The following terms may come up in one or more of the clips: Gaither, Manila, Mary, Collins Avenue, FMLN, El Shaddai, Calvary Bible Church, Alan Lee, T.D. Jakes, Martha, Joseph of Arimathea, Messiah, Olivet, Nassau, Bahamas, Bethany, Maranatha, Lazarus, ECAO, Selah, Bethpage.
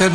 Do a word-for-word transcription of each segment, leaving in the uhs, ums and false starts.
Good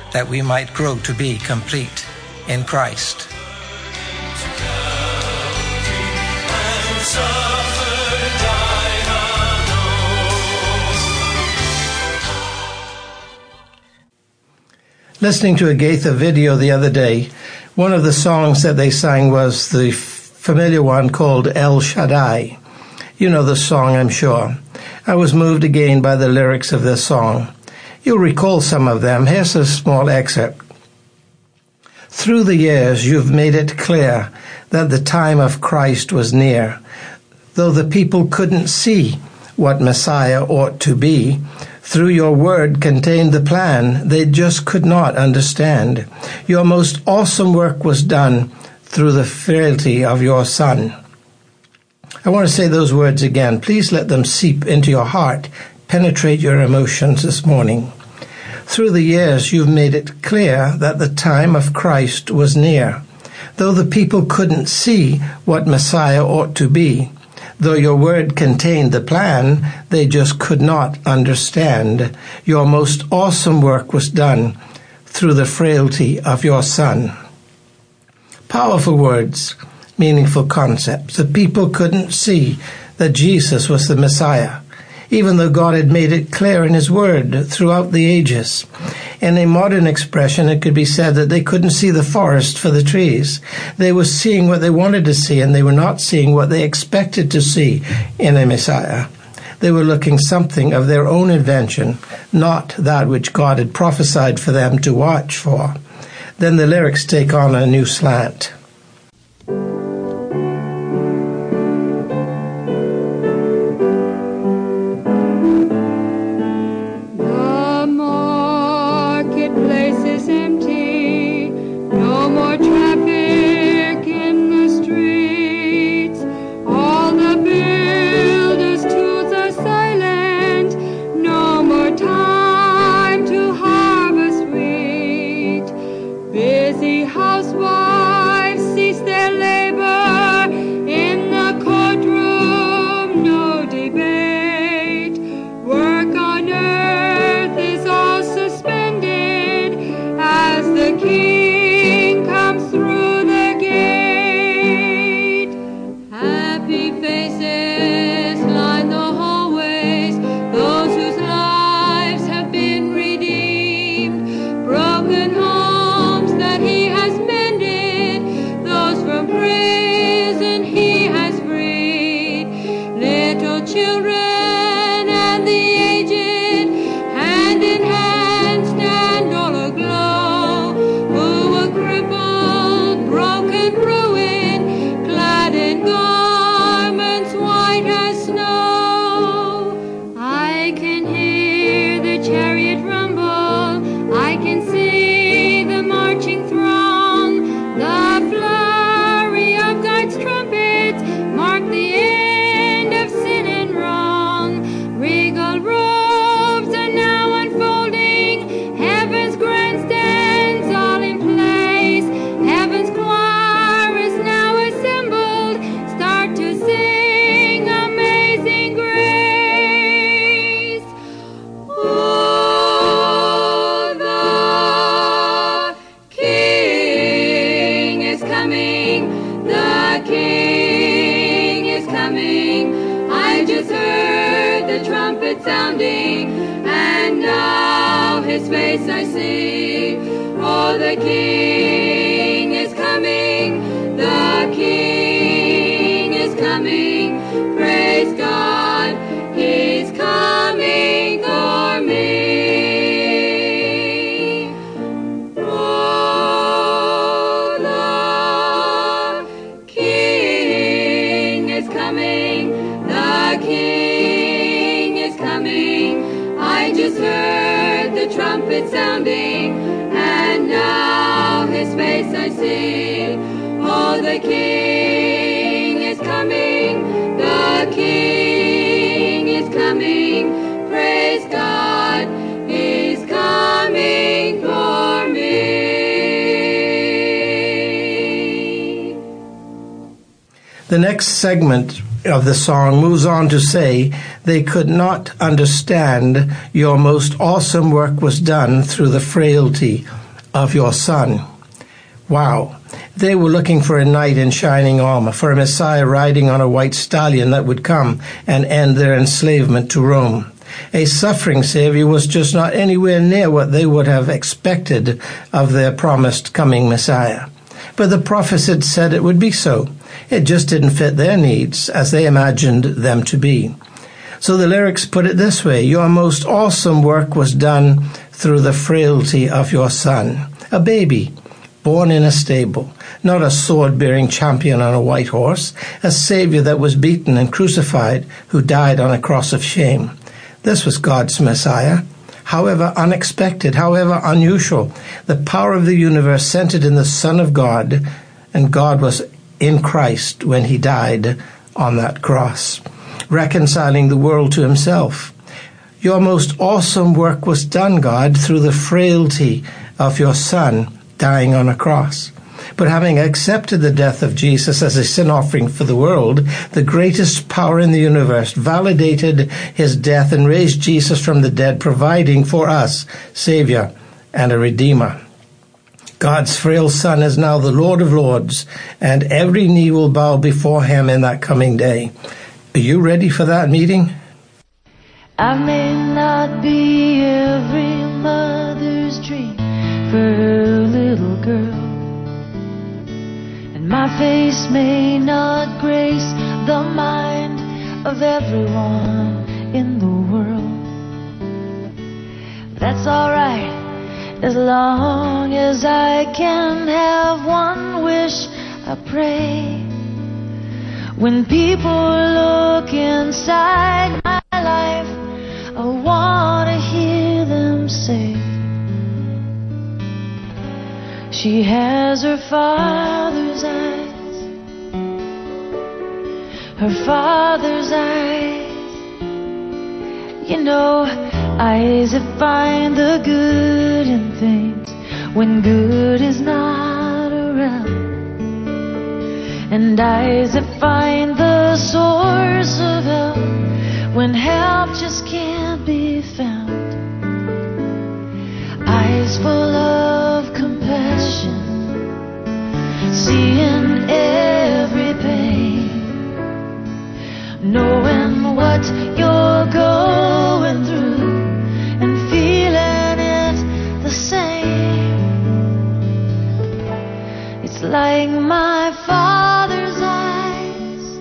that we might grow to be complete in Christ. Listening to a Gaither video the other day, one of the songs that they sang was the familiar one called El Shaddai. You know the song, I'm sure. I was moved again by the lyrics of this song. You'll recall some of them. Here's a small excerpt. Through the years you've made it clear that the time of Christ was near. Though the people couldn't see what Messiah ought to be, through your word contained the plan they just could not understand. Your most awesome work was done through the frailty of your Son. I want to say those words again. Please let them seep into your heart, penetrate your emotions this morning. Through the years, you've made it clear that the time of Christ was near. Though the people couldn't see what Messiah ought to be, though your word contained the plan, they just could not understand. Your most awesome work was done through the frailty of your Son. Powerful words, meaningful concepts. The people couldn't see that Jesus was the Messiah, even though God had made it clear in His Word throughout the ages. In a modern expression, it could be said that they couldn't see the forest for the trees. They were seeing what they wanted to see, and they were not seeing what they expected to see in a Messiah. They were looking something of their own invention, not that which God had prophesied for them to watch for. Then the lyrics take on a new slant. Trump. trumpet sounding, and now his face I see. Oh, the King is coming, the King is coming. Praise God, he's coming for me. The next segment of the song moves on to say, they could not understand your most awesome work was done through the frailty of your son. Wow. They were looking for a knight in shining armor, for a Messiah riding on a white stallion that would come and end their enslavement to Rome. A suffering Savior was just not anywhere near what they would have expected of their promised coming Messiah. But the prophets had said it would be so. It just didn't fit their needs as they imagined them to be. So the lyrics put it this way, your most awesome work was done through the frailty of your son, a baby born in a stable, not a sword-bearing champion on a white horse, a Savior that was beaten and crucified, who died on a cross of shame. This was God's Messiah. However unexpected, however unusual, the power of the universe centered in the Son of God, and God was in Christ when he died on that cross, reconciling the world to himself. Your most awesome work was done, God, through the frailty of your Son dying on a cross. But having accepted the death of Jesus as a sin offering for the world, the greatest power in the universe validated his death and raised Jesus from the dead, providing for us Savior and a Redeemer. God's frail Son is now the Lord of Lords, and every knee will bow before him in that coming day. Are you ready for that meeting? I may not be every mother's dream for her little girl, my face may not grace the mind of everyone in the world. That's alright, as long as I can have one wish I pray. When people look inside my life, I want to hear them say, she has her father's eyes, her father's eyes. You know, eyes that find the good in things when good is not around, and eyes that find the source of help when help just can't be found. Eyes full of compassion, seeing every pain, knowing what you're going through and feeling it the same. It's like my father's eyes,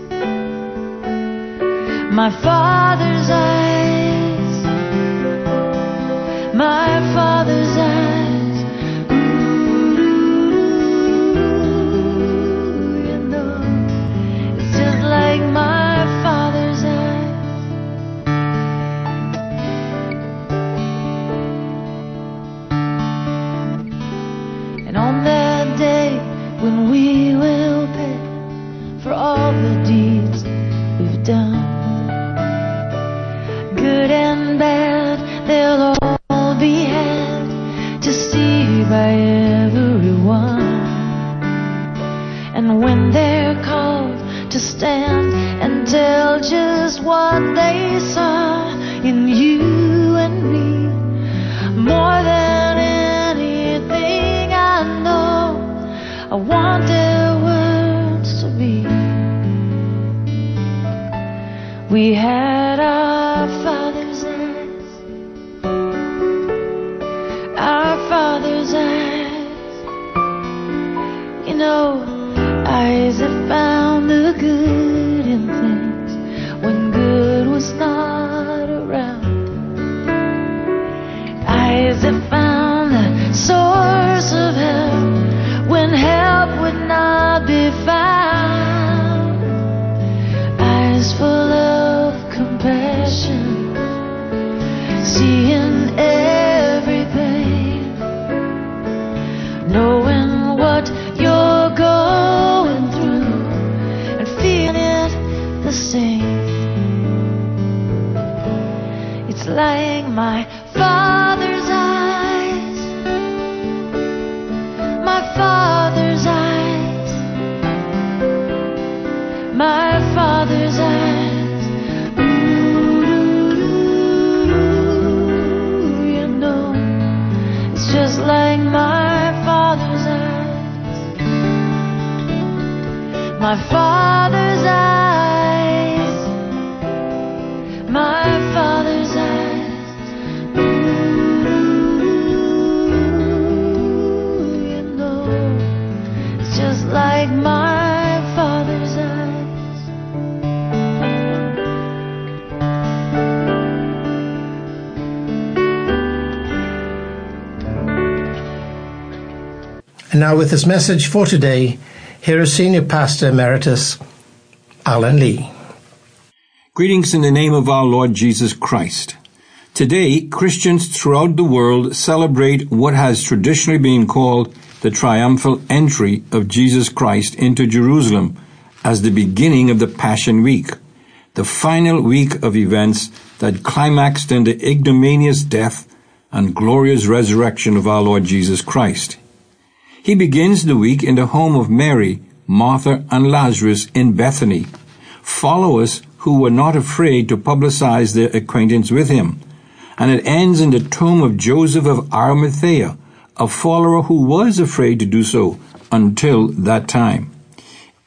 my father's eyes, my father's eyes. Seeing everything. just like my father's eyes. My father's eyes. My father's eyes. Ooh, you know, it's just like my Now, with this message for today, here is Senior Pastor Emeritus Alan Lee. Greetings in the name of our Lord Jesus Christ. Today, Christians throughout the world celebrate what has traditionally been called the triumphal entry of Jesus Christ into Jerusalem as the beginning of the Passion Week, the final week of events that climaxed in the ignominious death and glorious resurrection of our Lord Jesus Christ. He begins the week in the home of Mary, Martha, and Lazarus in Bethany, followers who were not afraid to publicize their acquaintance with him. And it ends in the tomb of Joseph of Arimathea, a follower who was afraid to do so until that time.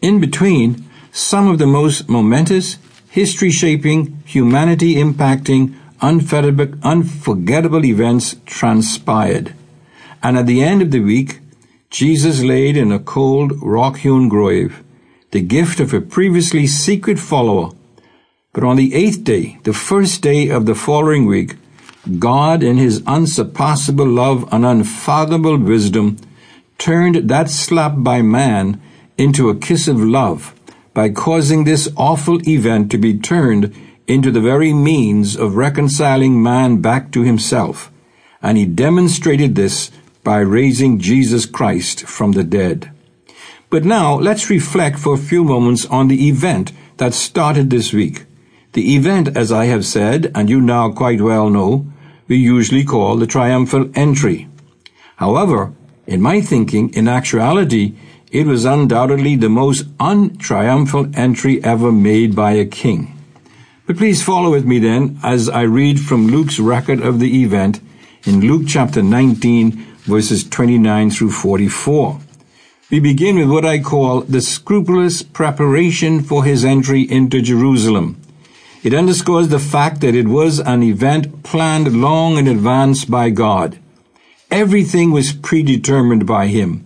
In between, some of the most momentous, history-shaping, humanity-impacting, unforgettable events transpired. And at the end of the week, Jesus laid in a cold, rock-hewn grave, the gift of a previously secret follower. But on the eighth day, the first day of the following week, God, in his unsurpassable love and unfathomable wisdom, turned that slap by man into a kiss of love by causing this awful event to be turned into the very means of reconciling man back to himself. And he demonstrated this by raising Jesus Christ from the dead. But now, let's reflect for a few moments on the event that started this week. The event, as I have said, and you now quite well know, we usually call the triumphal entry. However, in my thinking, in actuality, it was undoubtedly the most untriumphal entry ever made by a king. But please follow with me then, as I read from Luke's record of the event, in Luke chapter nineteen, verses twenty-nine through forty-four. We begin with what I call the scrupulous preparation for his entry into Jerusalem. It underscores the fact that it was an event planned long in advance by God. Everything was predetermined by him.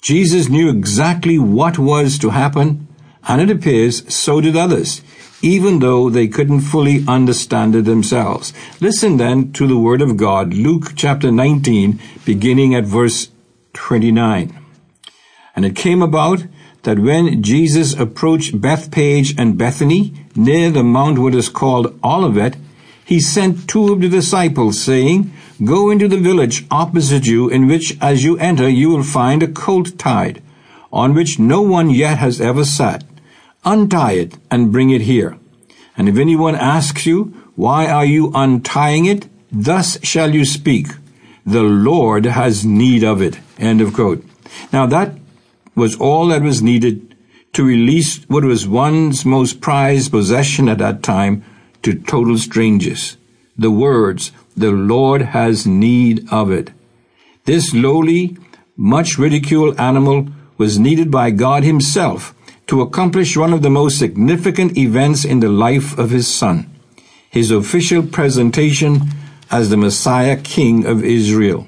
Jesus knew exactly what was to happen, and it appears so did others, even though they couldn't fully understand it themselves. Listen then to the word of God, Luke chapter nineteen, beginning at verse twenty-nine. And it came about that when Jesus approached Bethpage and Bethany, near the mount what is called Olivet, he sent two of the disciples, saying, "Go into the village opposite you, in which as you enter you will find a colt tied, on which no one yet has ever sat. Untie it and bring it here. And if anyone asks you, 'Why are you untying it?' thus shall you speak, 'The Lord has need of it.'" End of quote. Now that was all that was needed to release what was one's most prized possession at that time to total strangers. The words, "The Lord has need of it." This lowly, much ridiculed animal was needed by God himself to accomplish one of the most significant events in the life of his son, his official presentation as the Messiah King of Israel.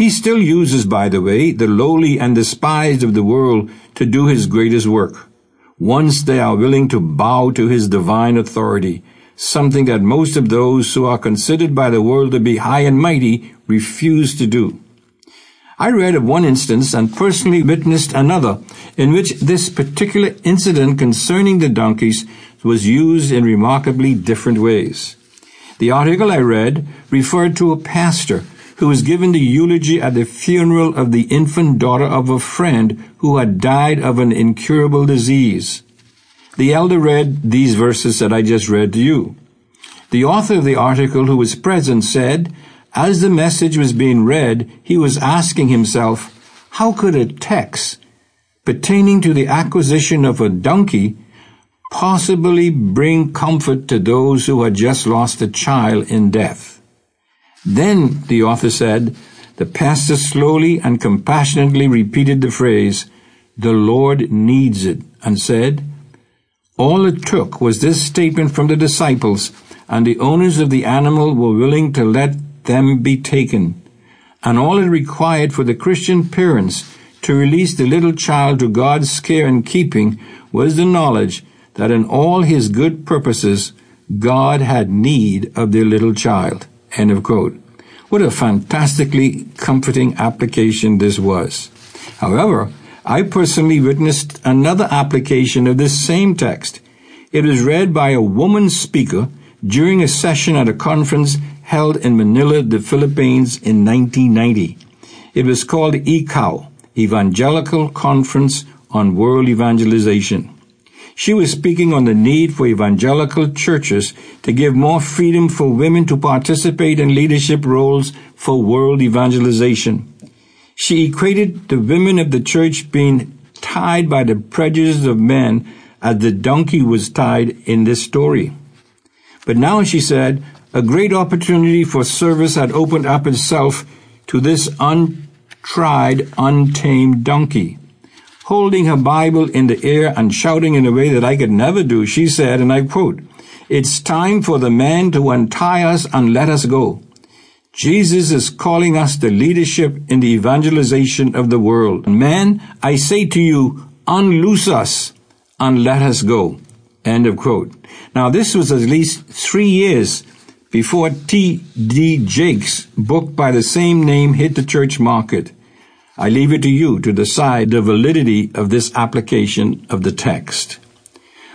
He still uses, by the way, the lowly and despised of the world to do his greatest work, once they are willing to bow to his divine authority, something that most of those who are considered by the world to be high and mighty refuse to do. I read of one instance and personally witnessed another in which this particular incident concerning the donkeys was used in remarkably different ways. The article I read referred to a pastor who was given the eulogy at the funeral of the infant daughter of a friend who had died of an incurable disease. The elder read these verses that I just read to you. The author of the article, who was present, said, as the message was being read, he was asking himself, how could a text pertaining to the acquisition of a donkey possibly bring comfort to those who had just lost a child in death? Then, the author said, The pastor slowly and compassionately repeated the phrase, "The Lord needs it," and said, "All it took was this statement from the disciples, and the owners of the animal were willing to let them be taken. And all it required for the Christian parents to release the little child to God's care and keeping was the knowledge that in all his good purposes, God had need of their little child." End of quote. What a fantastically comforting application this was. However, I personally witnessed another application of this same text. It was read by a woman speaker during a session at a conference held in Manila, the Philippines in nineteen ninety. It was called E C A O, Evangelical Conference on World Evangelization. She was speaking on the need for evangelical churches to give more freedom for women to participate in leadership roles for world evangelization. She equated the women of the church being tied by the prejudices of men as the donkey was tied in this story. But now, she said, a great opportunity for service had opened up itself to this untried, untamed donkey. Holding her Bible in the air and shouting in a way that I could never do, she said, and I quote, "It's time for the man to untie us and let us go. Jesus is calling us to leadership in the evangelization of the world. Man, I say to you, unloose us and let us go." End of quote. Now, this was at least three years before T D Jakes' book by the same name hit the church market. I leave it to you to decide the validity of this application of the text.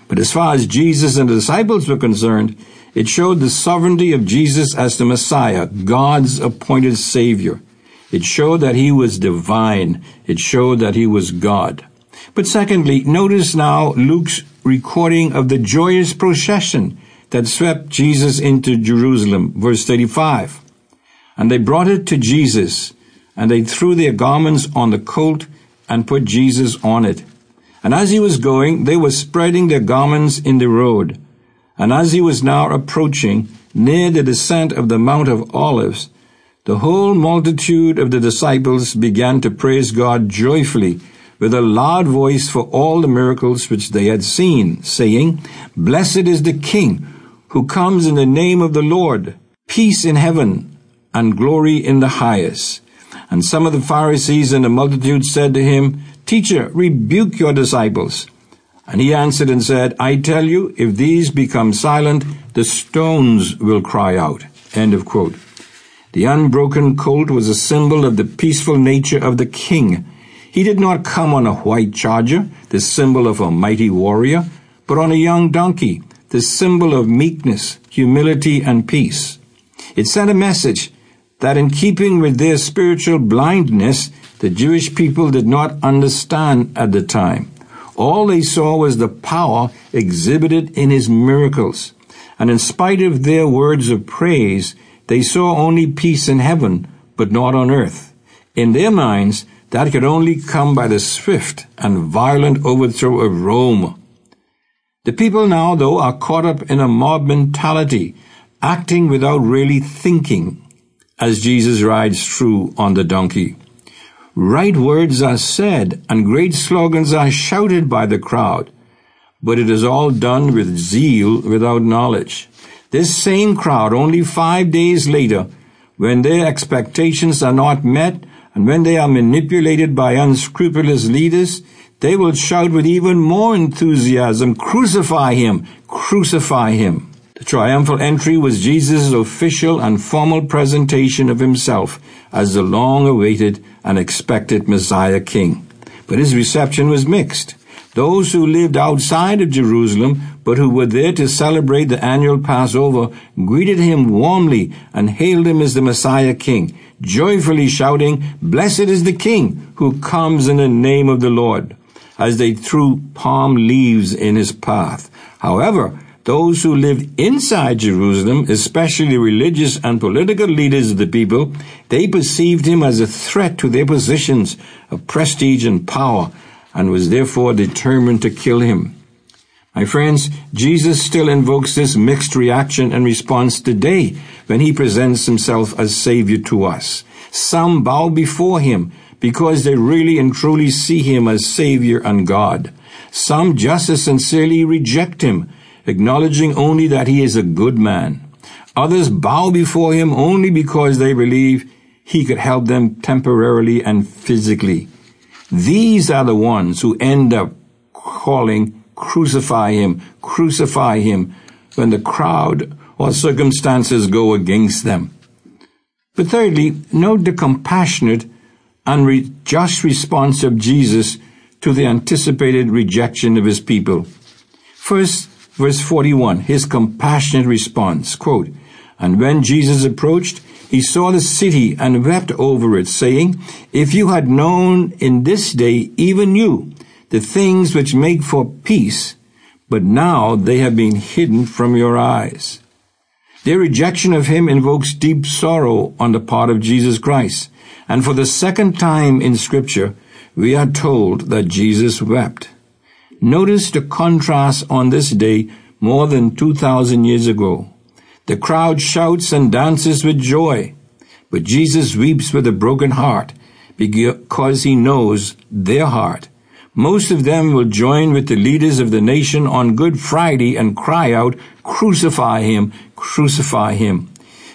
But as far as Jesus and the disciples were concerned, it showed the sovereignty of Jesus as the Messiah, God's appointed Savior. It showed that he was divine. It showed that he was God. But secondly, notice now Luke's recording of the joyous procession that swept Jesus into Jerusalem, verse thirty-five. "And they brought it to Jesus, and they threw their garments on the colt and put Jesus on it. And as he was going, they were spreading their garments in the road. And as he was now approaching, near the descent of the Mount of Olives, the whole multitude of the disciples began to praise God joyfully with a loud voice for all the miracles which they had seen, saying, 'Blessed is the King who comes in the name of the Lord, peace in heaven and glory in the highest.' And some of the Pharisees and the multitude said to him, 'Teacher, rebuke your disciples.' And he answered and said, 'I tell you, if these become silent, the stones will cry out.'" End of quote. The unbroken colt was a symbol of the peaceful nature of the king. He did not come on a white charger, the symbol of a mighty warrior, but on a young donkey, the symbol of meekness, humility, and peace. It sent a message that in keeping with their spiritual blindness, the Jewish people did not understand at the time. All they saw was the power exhibited in his miracles. And in spite of their words of praise, they saw only peace in heaven, but not on earth. In their minds, that could only come by the swift and violent overthrow of Rome. The people now, though, are caught up in a mob mentality, acting without really thinking, as Jesus rides through on the donkey. Right words are said and great slogans are shouted by the crowd, but it is all done with zeal without knowledge. This same crowd, only five days later, when their expectations are not met and when they are manipulated by unscrupulous leaders, they will shout with even more enthusiasm, "Crucify him! Crucify him!" The triumphal entry was Jesus' official and formal presentation of himself as the long-awaited and expected Messiah King. But his reception was mixed. Those who lived outside of Jerusalem, but who were there to celebrate the annual Passover, greeted him warmly and hailed him as the Messiah King, joyfully shouting, "Blessed is the King who comes in the name of the Lord," as they threw palm leaves in his path. However, those who lived inside Jerusalem, especially the religious and political leaders of the people, they perceived him as a threat to their positions of prestige and power, and was therefore determined to kill him. My friends, Jesus still invokes this mixed reaction and response today when he presents himself as Savior to us. Some bow before him because they really and truly see him as Savior and God. Some just as sincerely reject him, acknowledging only that he is a good man. Others bow before him only because they believe he could help them temporarily and physically. These are the ones who end up calling, "Crucify him, crucify him," when the crowd or circumstances go against them. But thirdly, note the compassionate and re- just response of Jesus to the anticipated rejection of his people. First, verse forty-one, his compassionate response, quote, "And when Jesus approached, he saw the city and wept over it, saying, 'If you had known in this day, even you, the things which make for peace, but now they have been hidden from your eyes.'" Their rejection of him invokes deep sorrow on the part of Jesus Christ. And for the second time in Scripture, we are told that Jesus wept. Notice the contrast on this day more than two thousand years ago. The crowd shouts and dances with joy, but Jesus weeps with a broken heart because he knows their heart. Most of them will join with the leaders of the nation on Good Friday and cry out, "Crucify him, crucify him."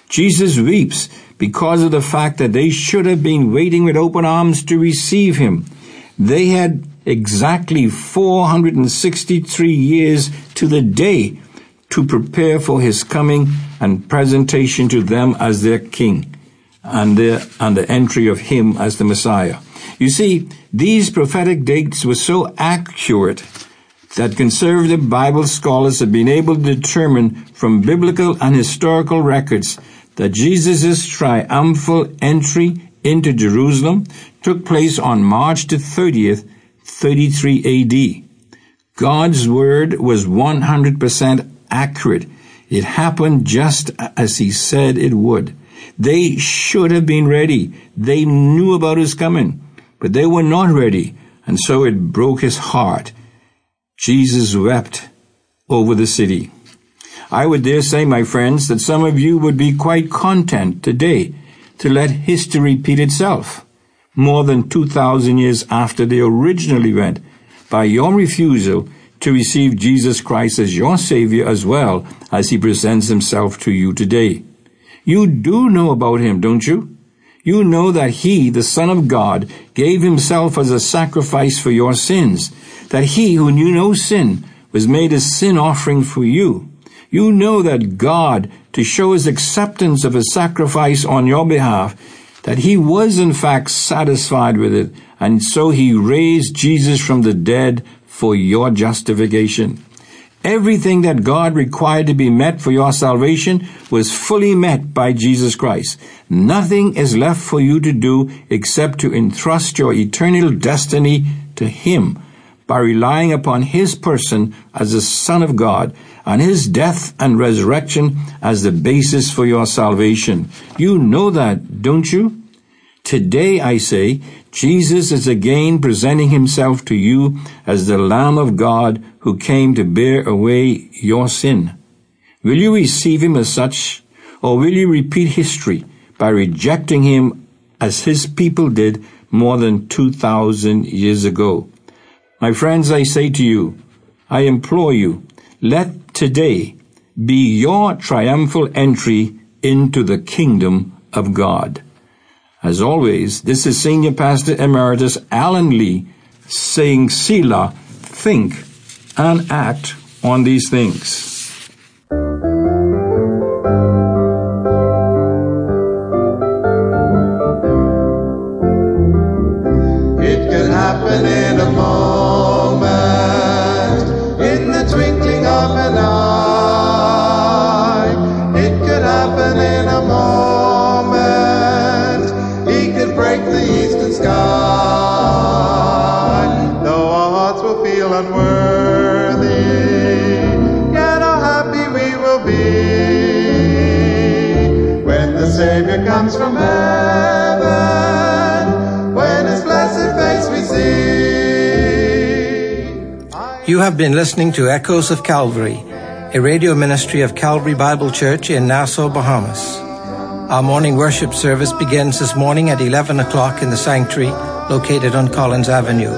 Jesus weeps because of the fact that they should have been waiting with open arms to receive him. They had exactly four hundred sixty-three years to the day to prepare for his coming and presentation to them as their king and, their, and the entry of him as the Messiah. You see, these prophetic dates were so accurate that conservative Bible scholars have been able to determine from biblical and historical records that Jesus' triumphal entry into Jerusalem took place on March the thirtieth, thirty-three A D. God's word was one hundred percent accurate. It happened just as he said it would. They should have been ready. They knew about his coming. But they were not ready, and so it broke his heart. Jesus wept over the city. I would dare say, my friends, that some of you would be quite content today to let history repeat itself more than two thousand years after the original event by your refusal to receive Jesus Christ as your Savior as well as he presents himself to you today. You do know about him, don't you? You know that he, the Son of God, gave himself as a sacrifice for your sins, that he who knew no sin was made a sin offering for you. You know that God, to show his acceptance of a sacrifice on your behalf, that he was in fact satisfied with it, and so he raised Jesus from the dead for your justification. Everything that God required to be met for your salvation was fully met by Jesus Christ. Nothing is left for you to do except to entrust your eternal destiny to him by relying upon his person as the Son of God and his death and resurrection as the basis for your salvation. You know that, don't you? Today, I say, Jesus is again presenting himself to you as the Lamb of God who came to bear away your sin. Will you receive him as such, or will you repeat history by rejecting him as his people did more than two thousand years ago? My friends, I say to you, I implore you, let today be your triumphal entry into the kingdom of God. As always, this is Senior Pastor Emeritus Alan Lee saying, Selah, think and act on these things. It can happen in a moment, in the twinkling of an eye. It could happen in a moment. Sky, though our hearts will feel unworthy, yet our You have been listening to Echoes of Calvary, a radio ministry of Calvary Bible Church in Nassau, Bahamas. Our morning worship service begins this morning at eleven o'clock in the sanctuary located on Collins Avenue.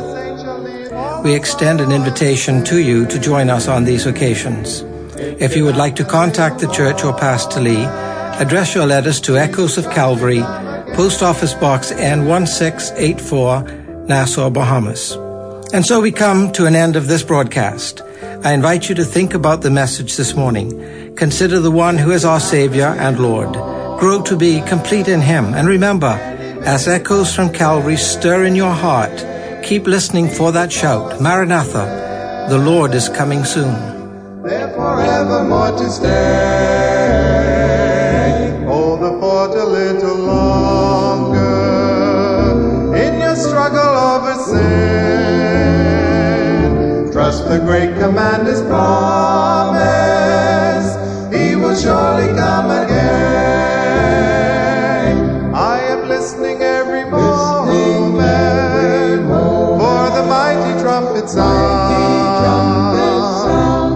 We extend an invitation to you to join us on these occasions. If you would like to contact the church or Pastor Lee, address your letters to Echoes of Calvary, Post Office Box N one six eight four, Nassau, Bahamas. And so we come to an end of this broadcast. I invite you to think about the message this morning. Consider the one who is our Savior and Lord. Grow to be complete in Him. And remember, as echoes from Calvary stir in your heart, keep listening for that shout, Maranatha, the Lord is coming soon. There forevermore to stay, hold the fort a little longer, in your struggle over sin. Trust the great commander's promise, he will surely come again. I am listening every moment for the mighty trumpet sound.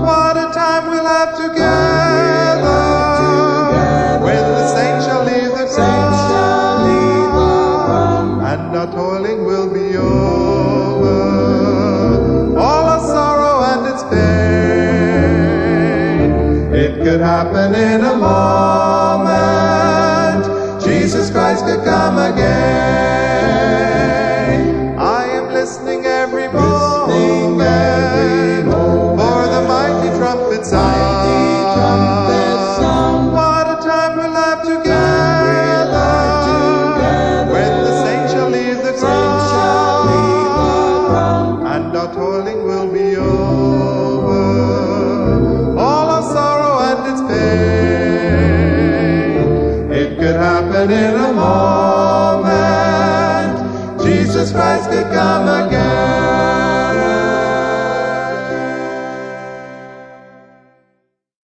What a time we'll have together when the saints shall leave the ground and our toiling will be over. Could happen in a moment. Jesus Christ could come again. I am listening every moment for the mighty trumpet sound. What a time we'll have together when the saints shall leave the ground and our toiling will be over. Happen in a moment, Jesus Christ could come again.